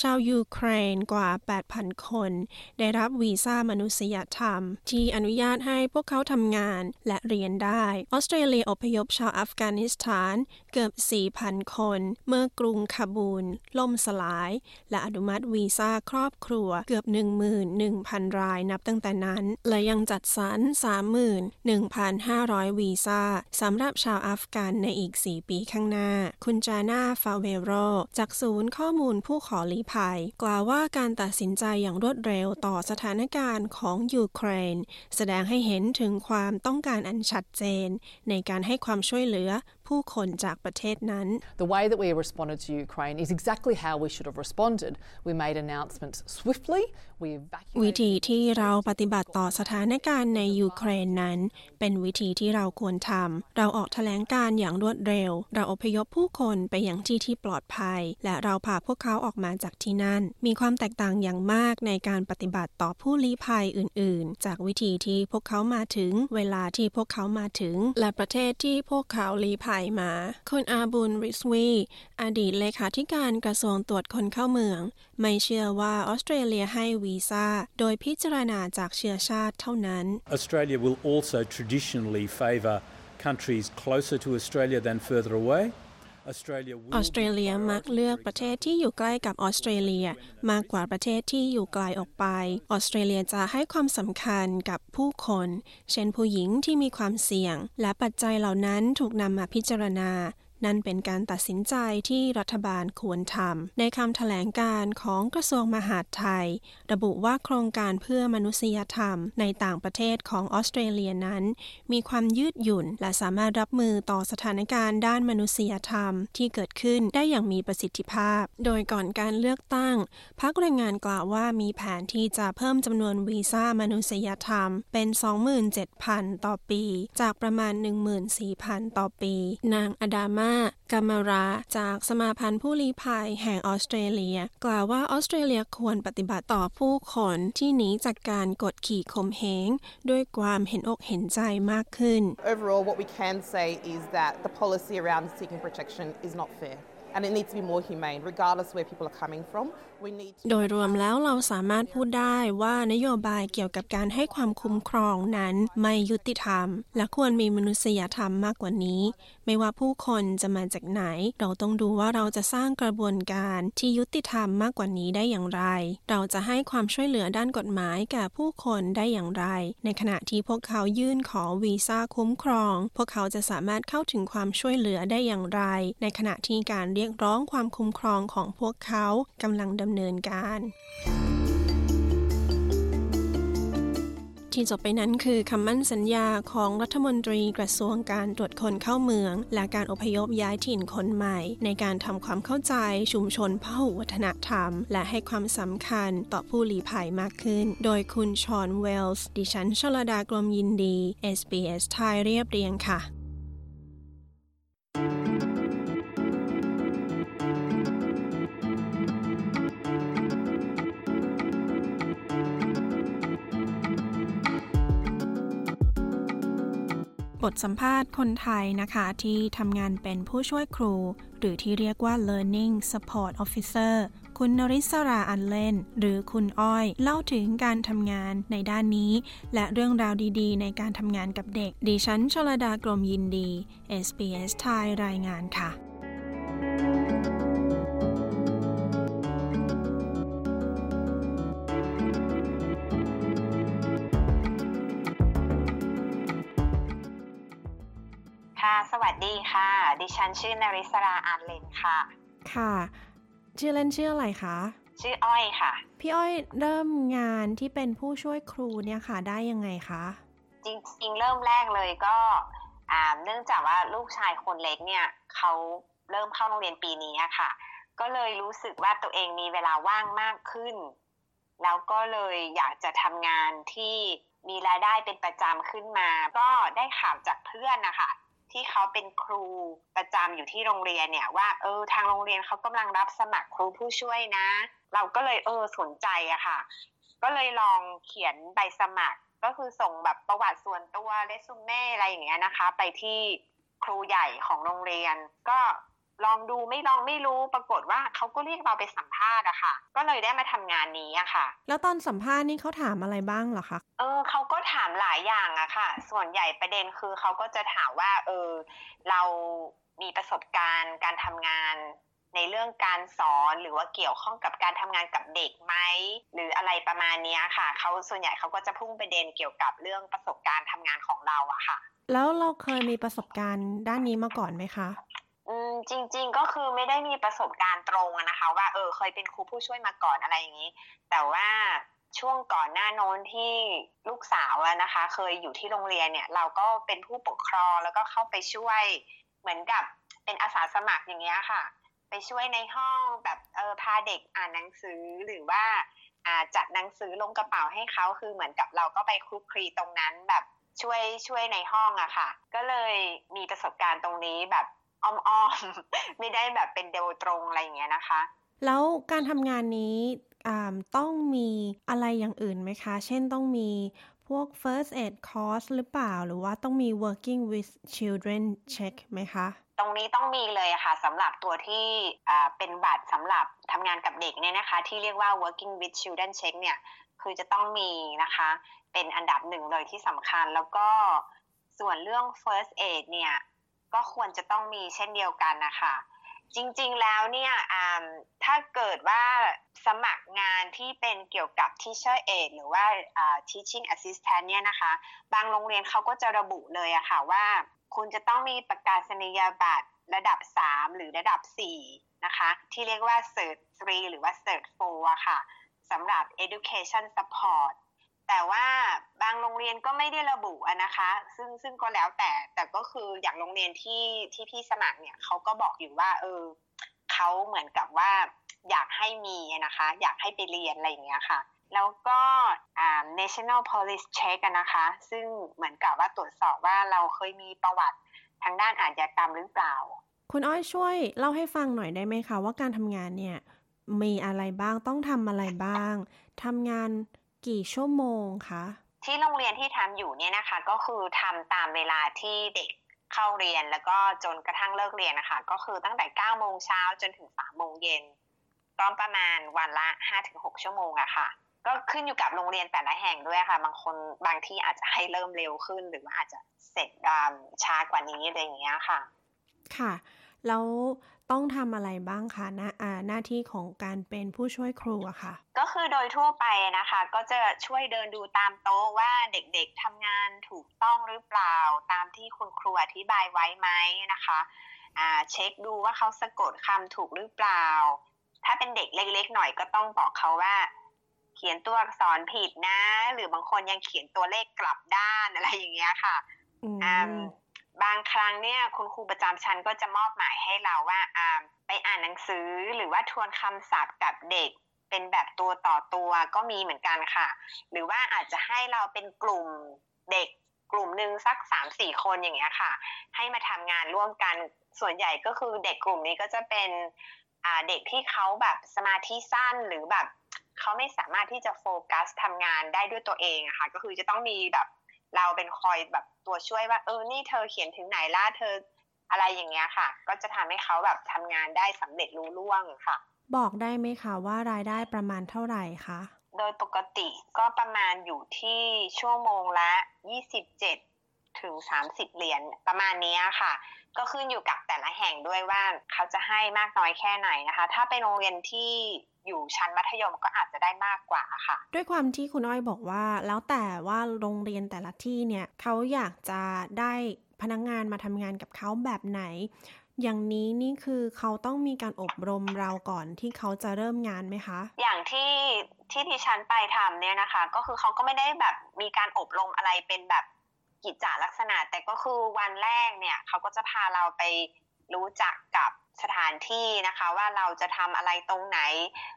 ชาวยูเครนกว่า แปดพัน คนได้รับวีซ่ามนุษยธรรมที่อนุญาตให้พวกเขาทำงานและเรียนได้ออสเตรเลียอพยพชาวอัฟกานิสถานเกือบ สี่พัน คนเมื่อกรุงคาบูลล่มสลายและอนุมัติวีซ่าครอบครัวเกือบ หนึ่งหมื่นหนึ่งพัน รายนับตั้งแต่นั้นและยังจัดสรร สามหมื่นหนึ่งพันห้าร้อย วีซ่าสำหรับชาวอัฟกันในอีก สี่ ปีข้างหน้าคุณจานาฟาเวโรจากศูนย์ข้อมูลผู้ขอลี้ภัยกล่าวว่าการตัดสินใจอย่างรวดเร็วต่อสถานการณ์ของยูเครนแสดงให้เห็นถึงความต้องการอันชัดเจนในการให้ความช่วยเหลือผู้คนจากประเทศนั้น The way that we responded to Ukraine is exactly how we should have responded. We made announcements swiftly. We evacuated วิธีที่เราปฏิบัติต่อสถานการณ์ในยูเครนนั้นเป็นวิธีที่เราควรทำเราออกแถลงการณ์อย่างรวดเร็วเราอพยพผู้คนไปยังที่ที่ปลอดภัยและเราพาพวกเขาออกมาจากที่นั่นมีความแตกต่างอย่างมากในการปฏิบัติต่อผู้ลี้ภัยอื่นๆจากวิธีที่พวกเขามาถึงเวลาที่พวกเขามาถึงและประเทศที่พวกเขาลี้ภัยมาคุณอาบุญริสวีอดีตเลขาธิการกระทรวงตรวจคนเข้าเมืองไม่เชื่อว่าออสเตรเลียให้วีซ่าโดยพิจารณาจากเชื้อชาติเท่านั้น Australia will also traditionally favour countries closer to Australia than further awayออสเตรเลียมักเลือกประเทศที่อยู่ใกล้กับออสเตรเลียมากกว่าประเทศที่อยู่ไกลออกไปออสเตรเลียจะให้ความสำคัญกับผู้คนเช่นผู้หญิงที่มีความเสี่ยงและปัจจัยเหล่านั้นถูกนำมาพิจารณานั่นเป็นการตัดสินใจที่รัฐบาลควรทำในคำแถลงการของกระทรวงมหาดไทยระบุว่าโครงการเพื่อมนุษยธรรมในต่างประเทศของออสเตรเลียนั้นมีความยืดหยุ่นและสามารถรับมือต่อสถานการณ์ด้านมนุษยธรรมที่เกิดขึ้นได้อย่างมีประสิทธิภาพโดยก่อนการเลือกตั้งพรรคแรงงานกล่าวว่ามีแผนที่จะเพิ่มจำนวนวีซ่ามนุษยธรรมเป็น สองหมื่นเจ็ดพัน ต่อปีจากประมาณ หนึ่งหมื่นสี่พัน ต่อปีนางอดามากามาราจากสมาพันธ์ผู้ลี้ภัยแห่งออสเตรเลียกล่าวว่าออสเตรเลียควรปฏิบัติต่อผู้คนที่หนีจากการกดขี่ข่มเหงด้วยความเห็นอกเห็นใจมากขึ้น Overall what we can say is that the policy around seeking protection is not fair and it needs to be more humane regardless where people are coming from we need to โดยรวมแล้วเราสามารถพูดได้ว่านโยบายเกี่ยวกับการให้ความคุ้มครองนั้นไม่ยุติธรรมและควรมีมนุษยธรรมมากกว่านี้ไม่ว่าผู้คนจะมาจากไหนเราต้องดูว่าเราจะสร้างกระบวนการที่ยุติธรรมมากกว่านี้ได้อย่างไรเราจะให้ความช่วยเหลือด้านกฎหมายแก่ผู้คนได้อย่างไรในขณะที่พวกเขายื่นขอวีซ่าคุ้มครองพวกเขาจะสามารถเข้าถึงความช่วยเหลือได้อย่างไรในขณะที่การเรียกร้องความคุ้มครองของพวกเขากำลังดำเนินการที่จบไปนั้นคือคำมั่นสัญญาของรัฐมนตรีกระทรวงการตรวจคนเข้าเมืองและการอพยพย้ายถิ่นคนใหม่ในการทำความเข้าใจชุมชนพหุวัฒนธรรมและให้ความสำคัญต่อผู้ลี้ภัยมากขึ้นโดยคุณชอนเวลส์ดิฉันชลดากลมยินดี เอส บี เอส ไทยเรียบเรียงค่ะบทสัมภาษณ์คนไทยนะคะที่ทำงานเป็นผู้ช่วยครูหรือที่เรียกว่า Learning Support Officer คุณนริศราอันเลนหรือคุณอ้อยเล่าถึงการทำงานในด้านนี้และเรื่องราวดีๆในการทำงานกับเด็กดิฉันชลดากรมยินดี เอส บี เอส ไทยรายงานค่ะค่ะสวัสดีค่ะดิฉันชื่อนริศราอันเลนค่ะค่ะชื่อเล่นชื่ออะไรคะชื่ออ้อยค่ะพี่อ้อยเริ่มงานที่เป็นผู้ช่วยครูเนี่ยค่ะได้ยังไงคะจริงๆเริ่มแรกเลยก็อ่าเนื่องจากว่าลูกชายคนเล็กเนี่ยเขาเริ่มเข้าโรงเรียนปีนี้ค่ะก็เลยรู้สึกว่าตัวเองมีเวลาว่างมากขึ้นแล้วก็เลยอยากจะทำงานที่มีรายได้เป็นประจำขึ้นมาก็ได้ข่าวจากเพื่อนนะคะที่เขาเป็นครูประจำอยู่ที่โรงเรียนเนี่ยว่าเออทางโรงเรียนเขากำลังรับสมัครครูผู้ช่วยนะเราก็เลยเออสนใจอะค่ะก็เลยลองเขียนใบสมัครก็คือส่งแบบประวัติส่วนตัวเรซูเม่อะไรอย่างเงี้ยนะคะไปที่ครูใหญ่ของโรงเรียนก็ลองดูไม่ลองไม่รู้ปรากฏว่าเขาก็เรียกเราไปสัมภาษณ์อะค่ะก็เลยได้มาทำงานนี้อะค่ะแล้วตอนสัมภาษณ์นี่เขาถามอะไรบ้างเหรอคะเออเขาก็ถามหลายอย่างอะค่ะส่วนใหญ่ประเด็นคือเขาก็จะถามว่าเออเรามีประสบการณ์การทำงานในเรื่องการสอนหรือว่าเกี่ยวข้องกับการทำงานกับเด็กไหมหรืออะไรประมาณนี้ค่ะเขาส่วนใหญ่เขาก็จะพุ่งประเด็นเกี่ยวกับเรื่องประสบการณ์ทำงานของเราอะค่ะแล้วเราเคยมีประสบการณ์ด้านนี้มาก่อนไหมคะอืมจริงๆก็คือไม่ได้มีประสบการณ์ตรงนะคะว่าเออเคยเป็นครูผู้ช่วยมาก่อนอะไรอย่างนี้แต่ว่าช่วงก่อนหน้าโน้นที่ลูกสาวอะนะคะเคยอยู่ที่โรงเรียนเนี่ยเราก็เป็นผู้ปกครองแล้วก็เข้าไปช่วยเหมือนกับเป็นอาสาสมัครอย่างเงี้ยค่ะไปช่วยในห้องแบบเออพาเด็กอ่านหนังสือหรือว่าอ่าจัดหนังสือลงกระเป๋าให้เขาคือเหมือนกับเราก็ไปคลุกคลีตรงนั้นแบบช่วยช่วยในห้องอะค่ะก็เลยมีประสบการณ์ตรงนี้แบบอ้อมๆไม่ได้แบบเป็นเดลตรงอะไรอย่างเงี้ยนะคะแล้วการทำงานนี้ต้องมีอะไรอย่างอื่นไหมคะเช่นต้องมีพวก first aid course หรือเปล่าหรือว่าต้องมี working with children check ไหมคะตรงนี้ต้องมีเลยค่ะสำหรับตัวที่เป็นบัตรสำหรับทำงานกับเด็กเนี่ยนะคะที่เรียกว่า working with children check เนี่ยคือจะต้องมีนะคะเป็นอันดับหนึ่งเลยที่สำคัญแล้วก็ส่วนเรื่อง first aid เนี่ยก็ควรจะต้องมีเช่นเดียวกันนะคะจริงๆแล้วเนี่ยถ้าเกิดว่าสมัครงานที่เป็นเกี่ยวกับ teacher aid หรือว่า teaching assistant เนี่ยนะคะบางโรงเรียนเขาก็จะระบุเลยอะค่ะว่าคุณจะต้องมีประกาศนียบัตรระดับสามหรือระดับสี่นะคะที่เรียกว่า เซิร์ท ทรี หรือว่า เซิร์ท โฟร์อะค่ะสำหรับ education supportแต่ว่าบางโรงเรียนก็ไม่ได้ระบุอะนะคะซึ่งซึ่งก็แล้วแต่แต่ก็คืออย่างโรงเรียนที่ที่พี่สมัครเนี่ยเขาก็บอกอยู่ว่าเออเขาเหมือนกับว่าอยากให้มีนะคะอยากให้ไปเรียนอะไรอย่างเงี้ยค่ะแล้วก็อ่า national police check กันนะคะซึ่งเหมือนกับว่าตรวจสอบว่าเราเคยมีประวัติทางด้านอาชญากรรมหรือเปล่าคุณอ้อยช่วยเล่าให้ฟังหน่อยได้ไหมคะว่าการทำงานเนี่ยมีอะไรบ้างต้องทำอะไรบ้างทำงานกี่ชั่วโมงคะที่โรงเรียนที่ทำอยู่เนี่ยนะคะก็คือทำตามเวลาที่เด็กเข้าเรียนแล้วก็จนกระทั่งเลิกเรียนนะคะก็คือตั้งแต่ เก้าโมง เช้าจนถึง สามโมง เย็นก็ประมาณวันละ ห้าถึงหก ชั่วโมงอะค่ะก็ขึ้นอยู่กับโรงเรียนแต่ละแห่งด้วยค่ะบางคนบางที่อาจจะให้เริ่มเร็วขึ้นหรือว่าอาจจะเสร็จช้ากว่านี้อะไรอย่างเงี้ยค่ะค่ะแล้วต้องทำอะไรบ้างคะหน้าหน้าที่ของการเป็นผู้ช่วยครูอะค่ะก็คือโดยทั่วไปนะคะก็จะช่วยเดินดูตามโต๊ะว่าเด็กๆทำงานถูกต้องหรือเปล่าตามที่คุณครูอธิบายไว้ไหมนะคะอ่าเช็คดูว่าเขาสะกดคำถูกหรือเปล่าถ้าเป็นเด็กเล็กๆหน่อยก็ต้องบอกเขาว่าเขียนตัวอักษรผิดนะหรือบางคนยังเขียนตัวเลขกลับด้านอะไรอย่างเงี้ยค่ะอ่าบางครั้งเนี่ยคุณครูประจำชั้นก็จะมอบหมายให้เราว่าอ่าไปอ่านหนังสือหรือว่าทวนคำศัพท์กับเด็กเป็นแบบตัวต่อตัวก็มีเหมือนกันค่ะหรือว่าอาจจะให้เราเป็นกลุ่มเด็กกลุ่มนึงสัก สามถึงสี่ คนอย่างเงี้ยค่ะให้มาทำงานร่วมกันส่วนใหญ่ก็คือเด็กกลุ่มนี้ก็จะเป็นอ่าเด็กที่เขาแบบสมาธิสั้นหรือแบบเขาไม่สามารถที่จะโฟกัสทำงานได้ด้วยตัวเองอะค่ะก็คือจะต้องมีแบบเราเป็นคอยแบบตัวช่วยว่าเออนี่เธอเขียนถึงไหนล่ะเธออะไรอย่างเงี้ยค่ะก็จะทำให้เขาแบบทำงานได้สำเร็จรุ่งเรืองค่ะ บอกได้ไหมคะว่ารายได้ประมาณเท่าไหร่คะโดยปกติก็ประมาณอยู่ที่ชั่วโมงละยี่สิบเจ็ดถึงสามสิบเหรียญประมาณนี้ค่ะก็ขึ้นอยู่กับแต่ละแห่งด้วยว่าเขาจะให้มากน้อยแค่ไหนนะคะถ้าไปโรงเรียนที่อยู่ชั้นมัธยมก็อาจจะได้มากกว่าค่ะด้วยความที่คุณอ้อยบอกว่าแล้วแต่ว่าโรงเรียนแต่ละที่เนี่ยเขาอยากจะได้พนักงานมาทำงานกับเขาแบบไหนอย่างนี้นี่คือเขาต้องมีการอบรมเราก่อนที่เขาจะเริ่มงานไหมคะอย่างที่ที่ดิฉันไปทำเนี่ยนะคะก็คือเขาก็ไม่ได้แบบมีการอบรมอะไรเป็นแบบกิจจลักษณะแต่ก็คือวันแรกเนี่ยเขาก็จะพาเราไปรู้จักกับสถานที่นะคะว่าเราจะทำอะไรตรงไหน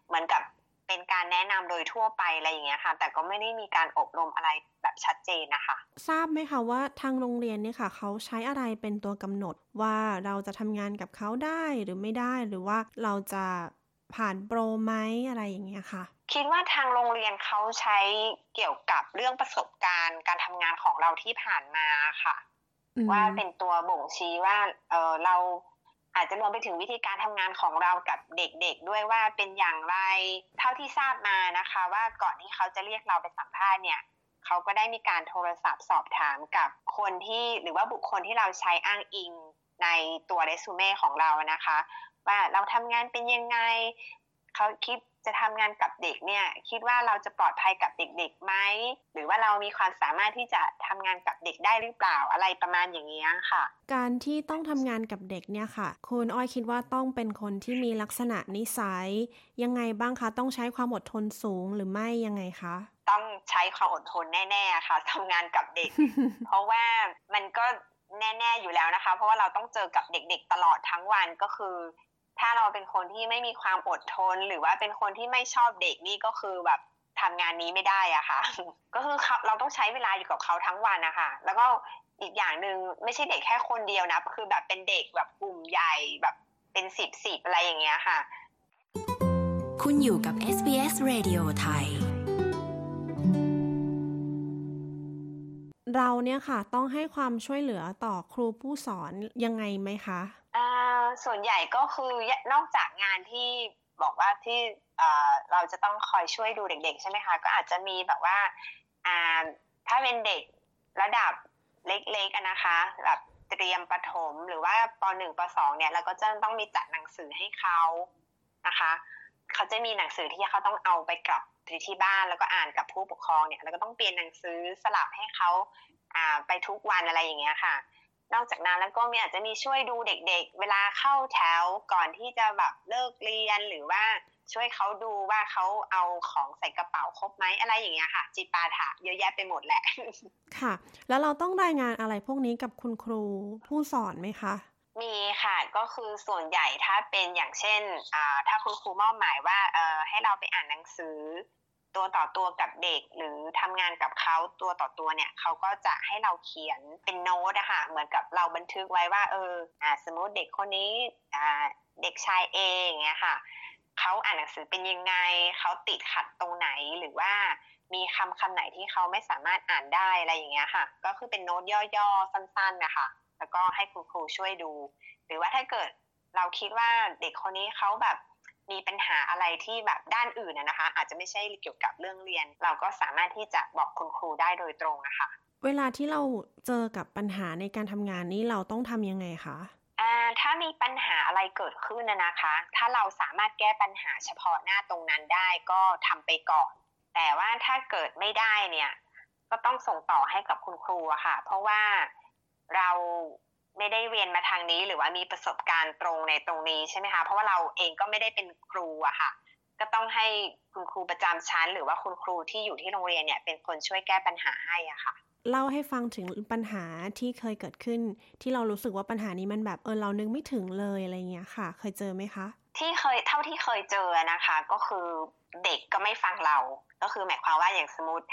เหมือนกับเป็นการแนะนำโดยทั่วไปอะไรอย่างเงี้ยค่ะแต่ก็ไม่ได้มีการอบรมอะไรแบบชัดเจนนะคะทราบไหมคะว่าทางโรงเรียนเนี่ยค่ะเขาใช้อะไรเป็นตัวกำหนดว่าเราจะทำงานกับเขาได้หรือไม่ได้หรือว่าเราจะผ่านโปรไหมอะไรอย่างเงี้ยค่ะคิดว่าทางโรงเรียนเขาใช้เกี่ยวกับเรื่องประสบการณ์การทำงานของเราที่ผ่านมาค่ะว่าเป็นตัวบ่งชี้ว่าเออเราอาจจะรวมไปถึงวิธีการทำงานของเรากับเด็กๆด้วยว่าเป็นอย่างไรเท่าที่ทราบมานะคะว่าก่อนที่เขาจะเรียกเราไปสัมภาษณ์เนี่ยเขาก็ได้มีการโทรศัพท์สอบถามกับคนที่หรือว่าบุคคลที่เราใช้อ้างอิงในตัวเรซูเม่ของเรานะคะว่าเราทำงานเป็นยังไงเขาคิดจะทำงานกับเด็กเนี่ยคิดว่าเราจะปลอดภัยกับเด็กๆไหมหรือว่าเรามีความสามารถที่จะทำงานกับเด็กได้หรือเปล่าอะไรประมาณอย่างนี้ค่ะการที่ต้องทำงานกับเด็กเนี่ยค่ะคุณอ้อยคิดว่าต้องเป็นคนที่มีลักษณะนิสัยยังไงบ้างคะต้องใช้ความอดทนสูงหรือไม่ยังไงคะต้องใช้ความอดทนแน่ๆค่ะทำงานกับเด็ก เพราะว่ามันก็แน่ๆอยู่แล้วนะคะเพราะว่าเราต้องเจอกับเด็กๆตลอดทั้งวันก็คือถ้าเราเป็นคนที่ไม่มีความอดทนหรือว่าเป็นคนที่ไม่ชอบเด็กนี่ก็คือแบบทำงานนี้ไม่ได้อะค่ะ ก็คือเราต้องใช้เวลาอยู่กับเขาทั้งวันนะคะแล้วก็อีกอย่างนึงไม่ใช่เด็กแค่คนเดียวนะคือแบบเป็นเด็กแบบกลุ่มใหญ่แบบเป็นสิบสิบอะไรอย่างเงี้ยค่ะคุณอยู่กับ เอส บี เอส Radio ไทยเราเนี่ยค่ะต้องให้ความช่วยเหลือต่อครูผู้สอนยังไงไหมคะอ่าส่วนใหญ่ก็คือนอกจากงานที่บอกว่าที่อ่าเราจะต้องคอยช่วยดูเด็กๆใช่ไหมคะก็อาจจะมีแบบว่าอ่าถ้าเป็นเด็กระดับเล็กๆนะคะแบบเตรียมประถมหรือว่าป.หนึ่ง ป.สอง เนี่ยเราก็จะต้องมีจัดหนังสือให้เขานะคะเขาจะมีหนังสือที่เขาต้องเอาไปกลับที่บ้านแล้วก็อ่านกับผู้ปกครองเนี่ยแล้วก็ต้องเปลี่ยนหนังสือสลับให้เขาอ่าไปทุกวันอะไรอย่างเงี้ยค่ะนอกจากนั้นแล้วก็มีอาจจะมีช่วยดูเด็กๆเวลาเข้าแถวก่อนที่จะแบบเลิกเรียนหรือว่าช่วยเขาดูว่าเขาเอาของใส่กระเป๋าครบไหมอะไรอย่างเงี้ยค่ะจิปาถะเยอะแยะไปหมดแหละค่ะแล้วเราต้องรายงานอะไรพวกนี้กับคุณครูผู้สอนไหมคะมีค่ะก็คือส่วนใหญ่ถ้าเป็นอย่างเช่นอ่าถ้าคุณครูมอบหมายว่าเอ่อให้เราไปอ่านหนังสือตัวต่อตัวกับเด็กหรือทำงานกับเขาตัวต่อตัวเนี่ยเขาก็จะให้เราเขียนเป็นโน้ตอะค่ะเหมือนกับเราบันทึกไว้ว่าเอออ่าสมมติเด็กคนนี้อ่าเด็กชายเออย่างเงี้ยค่ะเขาอ่านหนังสือเป็นยังไงเขาติดขัดตรงไหนหรือว่ามีคำคำไหนที่เขาไม่สามารถอ่านได้อะไรอย่างเงี้ยค่ะก็คือเป็นโน้ตย่อๆสั้นๆนะคะแล้วก็ให้คุณครูช่วยดูหรือว่าถ้าเกิดเราคิดว่าเด็กคนนี้เขาแบบมีปัญหาอะไรที่แบบด้านอื่นนะคะอาจจะไม่ใช่เกี่ยวกับเรื่องเรียนเราก็สามารถที่จะบอกคุณครูได้โดยตรงนะคะเวลาที่เราเจอกับปัญหาในการทำงานนี้เราต้องทำยังไงคะอ่าถ้ามีปัญหาอะไรเกิดขึ้นนะคะถ้าเราสามารถแก้ปัญหาเฉพาะหน้าตรงนั้นได้ก็ทำไปก่อนแต่ว่าถ้าเกิดไม่ได้เนี่ยก็ต้องส่งต่อให้กับคุณครูอะค่ะเพราะว่าเราไม่ได้เรียนมาทางนี้หรือว่ามีประสบการณ์ตรงในตรงนี้ใช่ไหมคะเพราะว่าเราเองก็ไม่ได้เป็นครูอะค่ะก็ต้องให้คุณครูประจำชั้นหรือว่าคุณครูที่อยู่ที่โรงเรียนเนี่ยเป็นคนช่วยแก้ปัญหาให้อะค่ะเล่าให้ฟังถึงปัญหาที่เคยเกิดขึ้นที่เรารู้สึกว่าปัญหานี้มันแบบเออเรานึกไม่ถึงเลยอะไรเงี้ยค่ะเคยเจอไหมคะที่เคยเท่าที่เคยเจอนะคะก็คือเด็กก็ไม่ฟังเราก็คือหมายความว่าอย่างสมมติ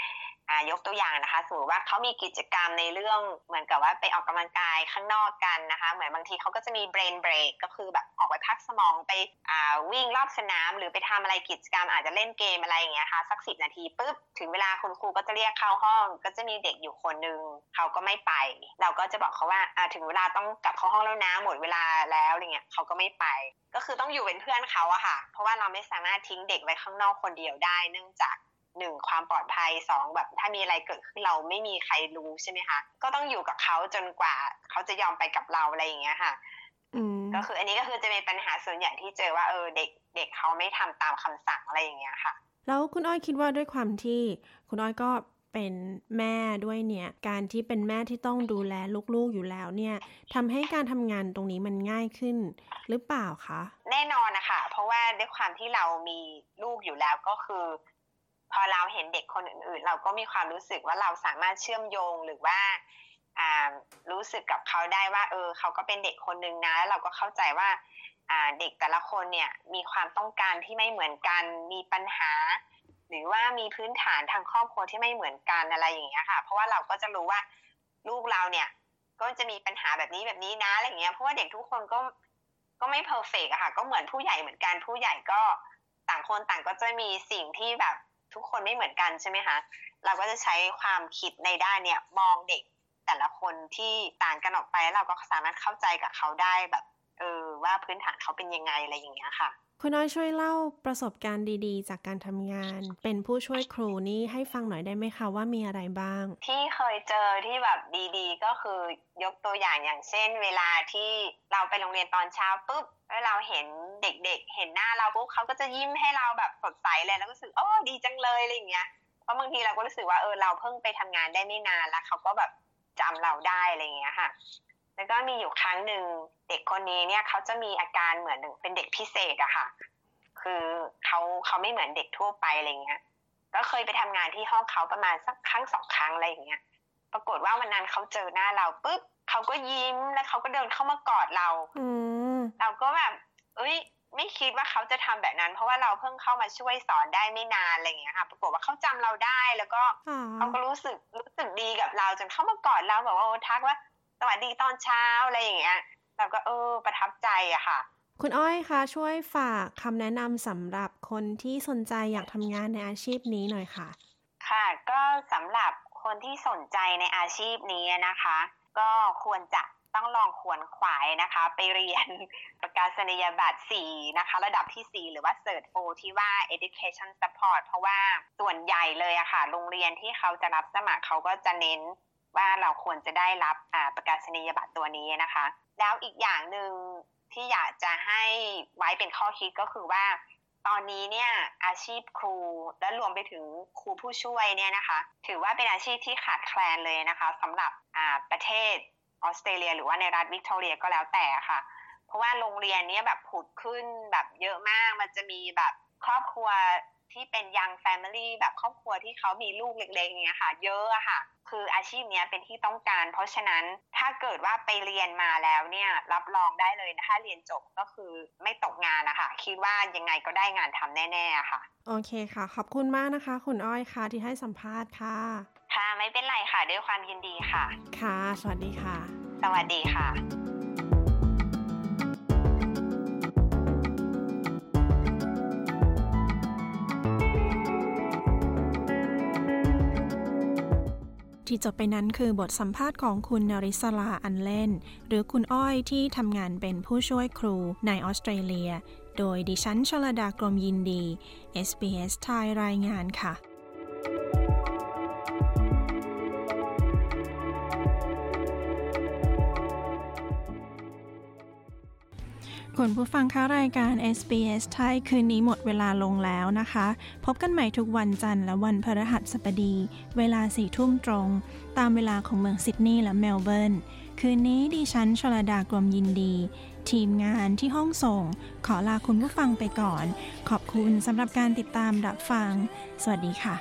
ยกตัวอย่างนะคะสมมติว่าเขามีกิจกรรมในเรื่องเหมือนกับว่าไปออกกำลังกายข้างนอกกันนะคะเหมือนบางทีเขาก็จะมี brain break ก็คือแบบออกไปพักสมองไปวิ่งรอบสนามหรือไปทำอะไรกิจกรรมอาจจะเล่นเกมอะไรอย่างเงี้ยค่ะสักสิบนาทีปุ๊บถึงเวลาคุณครูก็จะเรียกเข้าห้องก็จะมีเด็กอยู่คนนึงเขาก็ไม่ไปเราก็จะบอกเขาว่าถึงเวลาต้องกลับเข้าห้องแล้วนะหมดเวลาแล้วอะไรเงี้ยเขาก็ไม่ไปก็คือต้องอยู่เป็นเพื่อนเขาอะค่ะเพราะว่าเราไม่สามารถทิ้งเด็กไว้ข้างนอกคนเดียวได้เนื่องจากหนึ่งความปลอดภัยสองแบบถ้ามีอะไรเกิดขึ้นเราไม่มีใครรู้ใช่ไหมคะก็ต้องอยู่กับเขาจนกว่าเขาจะยอมไปกับเราอะไรอย่างเงี้ยค่ะก็คืออันนี้ก็คือจะเป็นปัญหาส่วนใหญ่ที่เจอว่าเออเด็กเด็กเขาไม่ทำตามคำสั่งอะไรอย่างเงี้ยค่ะแล้วคุณอ้อยคิดว่าด้วยความที่คุณอ้อยก็เป็นแม่ด้วยเนี่ยการที่เป็นแม่ที่ต้องดูแลลูกๆอยู่แล้วเนี่ยทำให้การทำงานตรงนี้มันง่ายขึ้นหรือเปล่าคะแน่นอนนะคะเพราะว่าด้วยความที่เรามีลูกอยู่แล้วก็คือพอเราเห็นเด็กคนอื่นๆเราก็มีความรู้สึกว่าเราสามารถเชื่อมโยงหรือว่ารู้สึกกับเขาได้ว่าเออเขาก็เป็นเด็กคนนึงนะแล้วเราก็เข้าใจว่าเด็กแต่ละคนเนี่ยมีความต้องการที่ไม่เหมือนกันมีปัญหาหรือว่ามีพื้นฐานทางครอบครัวที่ไม่เหมือนกันอะไรอย่างเงี้ยค่ะเพราะว่าเราก็จะรู้ว่าลูกเราเนี่ยก็จะมีปัญหาแบบนี้แบบนี้นะอะไรอย่างเงี้ยเพราะว่าเด็กทุกคนก็ก็ไม่เพอร์เฟกต์อะค่ะก็เหมือนผู้ใหญ่เหมือนกันผู้ใหญ่ก็ต่างคนต่างก็จะมีสิ่งที่แบบทุกคนไม่เหมือนกันใช่ไหมคะเราก็จะใช้ความคิดในด้านเนี่ยมองเด็กแต่ละคนที่ต่างกันออกไปเราก็สามารถเข้าใจกับเขาได้แบบเออว่าพื้นฐานเขาเป็นยังไงอะไรอย่างเงี้ยค่ะคุณน้อยช่วยเล่าประสบการณ์ดีๆจากการทำงานเป็นผู้ช่วยครูนี่ให้ฟังหน่อยได้ไหมคะว่ามีอะไรบ้างที่เคยเจอที่แบบดีๆก็คือยกตัวอย่างอย่างเช่นเวลาที่เราไปโรงเรียนตอนเช้าปุ๊บแล้วเราเห็นเด็กๆเห็นหน้าเราปุ๊บเขาก็จะยิ้มให้เราแบบสดใสเลยแล้วก็รู้สึกโอ้ดีจังเลยอะไรอย่างเงี้ยเพราะบางทีเราก็รู้สึกว่าเออเราเพิ่งไปทำงานได้ไม่นานแล้วเขาก็แบบจำเราได้อะไรอย่างเงี้ยค่ะแล้วก็มีอยู่ครั้งหนึ่งเด็กคนนี้เนี่ยเขาจะมีอาการเหมือนเป็นเด็กพิเศษอะค่ะคือเขาเขาไม่เหมือนเด็กทั่วไปอะไรเงี้ยก็เคยไปทำงานที่ห้องเขาประมาณสักครั้งสองครั้งอะไรอย่างเงี้ยปรากฏว่าวันนั้นเขาเจอหน้าเราปุ๊บเขาก็ยิ้มแล้วเขาก็เดินเข้ามากอดเรา mm. เราก็แบบเอ้ยไม่คิดว่าเขาจะทำแบบนั้นเพราะว่าเราเพิ่งเข้ามาช่วยสอนได้ไม่นานอะไรอย่างเงี้ยค่ะปรากฏว่าเขาจำเราได้แล้วก็ mm. เขาก็รู้สึกรู้สึกดีกับเราจนเข้ามากอดเราแบบว่าทักว่าสวัสดีตอนเช้าอะไรอย่างเงี้ยเราก็เออประทับใจอะค่ะคุณอ้อยคะช่วยฝากคำแนะนำสำหรับคนที่สนใจอยากทำงานในอาชีพนี้หน่อยค่ะค่ะก็สำหรับคนที่สนใจในอาชีพนี้นะคะก็ควรจะต้องลองขวนขวายนะคะไปเรียนประกาศนียบัตรสี่นะคะระดับที่สี่หรือว่า Cert โฟร์ที่ว่า Education Support เพราะว่าส่วนใหญ่เลยอะค่ะโรงเรียนที่เขาจะรับสมัครเขาก็จะเน้นว่าเราควรจะได้รับประกาศนียบัตรตัวนี้นะคะแล้วอีกอย่างหนึ่งที่อยากจะให้ไว้เป็นข้อคิดก็คือว่าตอนนี้เนี่ยอาชีพครูและรวมไปถึงครูผู้ช่วยเนี่ยนะคะถือว่าเป็นอาชีพที่ขาดแคลนเลยนะคะสำหรับประเทศออสเตรเลียหรือว่าในรัฐวิกตอเรียก็แล้วแต่ค่ะเพราะว่าโรงเรียนเนี่ยแบบผุดขึ้นแบบเยอะมากมันจะมีแบบครอบครัวที่เป็น young family แบบครอบครัวที่เขามีลูกเล็กๆอย่างเงี้ยค่ะเยอะอะค่ะคืออาชีพเนี้ยเป็นที่ต้องการเพราะฉะนั้นถ้าเกิดว่าไปเรียนมาแล้วเนี่ยรับรองได้เลยถ้าเรียนจบก็คือไม่ตกงานนะคะคิดว่ายังไงก็ได้งานทำแน่ๆค่ะโอเคค่ะขอบคุณมากนะคะคุณอ้อยค่ะที่ให้สัมภาษณ์ค่ะค่ะไม่เป็นไรค่ะด้วยความยินดีค่ะค่ะสวัสดีค่ะสวัสดีค่ะที่จบไปนั้นคือบทสัมภาษณ์ของคุณนริศรา อันเล่นหรือคุณอ้อยที่ทำงานเป็นผู้ช่วยครูในออสเตรเลียโดยดิฉันชลดากรมยินดี เอส บี เอส Thai รายงานค่ะคุณผู้ฟังคะรายการ เอส บี เอส ไทยคืนนี้หมดเวลาลงแล้วนะคะพบกันใหม่ทุกวันจันทร์และวันพฤหัสบดีเวลาสี่ทุ่มตรงตามเวลาของเมืองซิดนีย์และเมลเบิร์นคืนนี้ดิฉันชลดากรมยินดีทีมงานที่ห้องส่งขอลาคุณผู้ฟังไปก่อนขอบคุณสำหรับการติดตามรับฟังสวัสดีค่ะ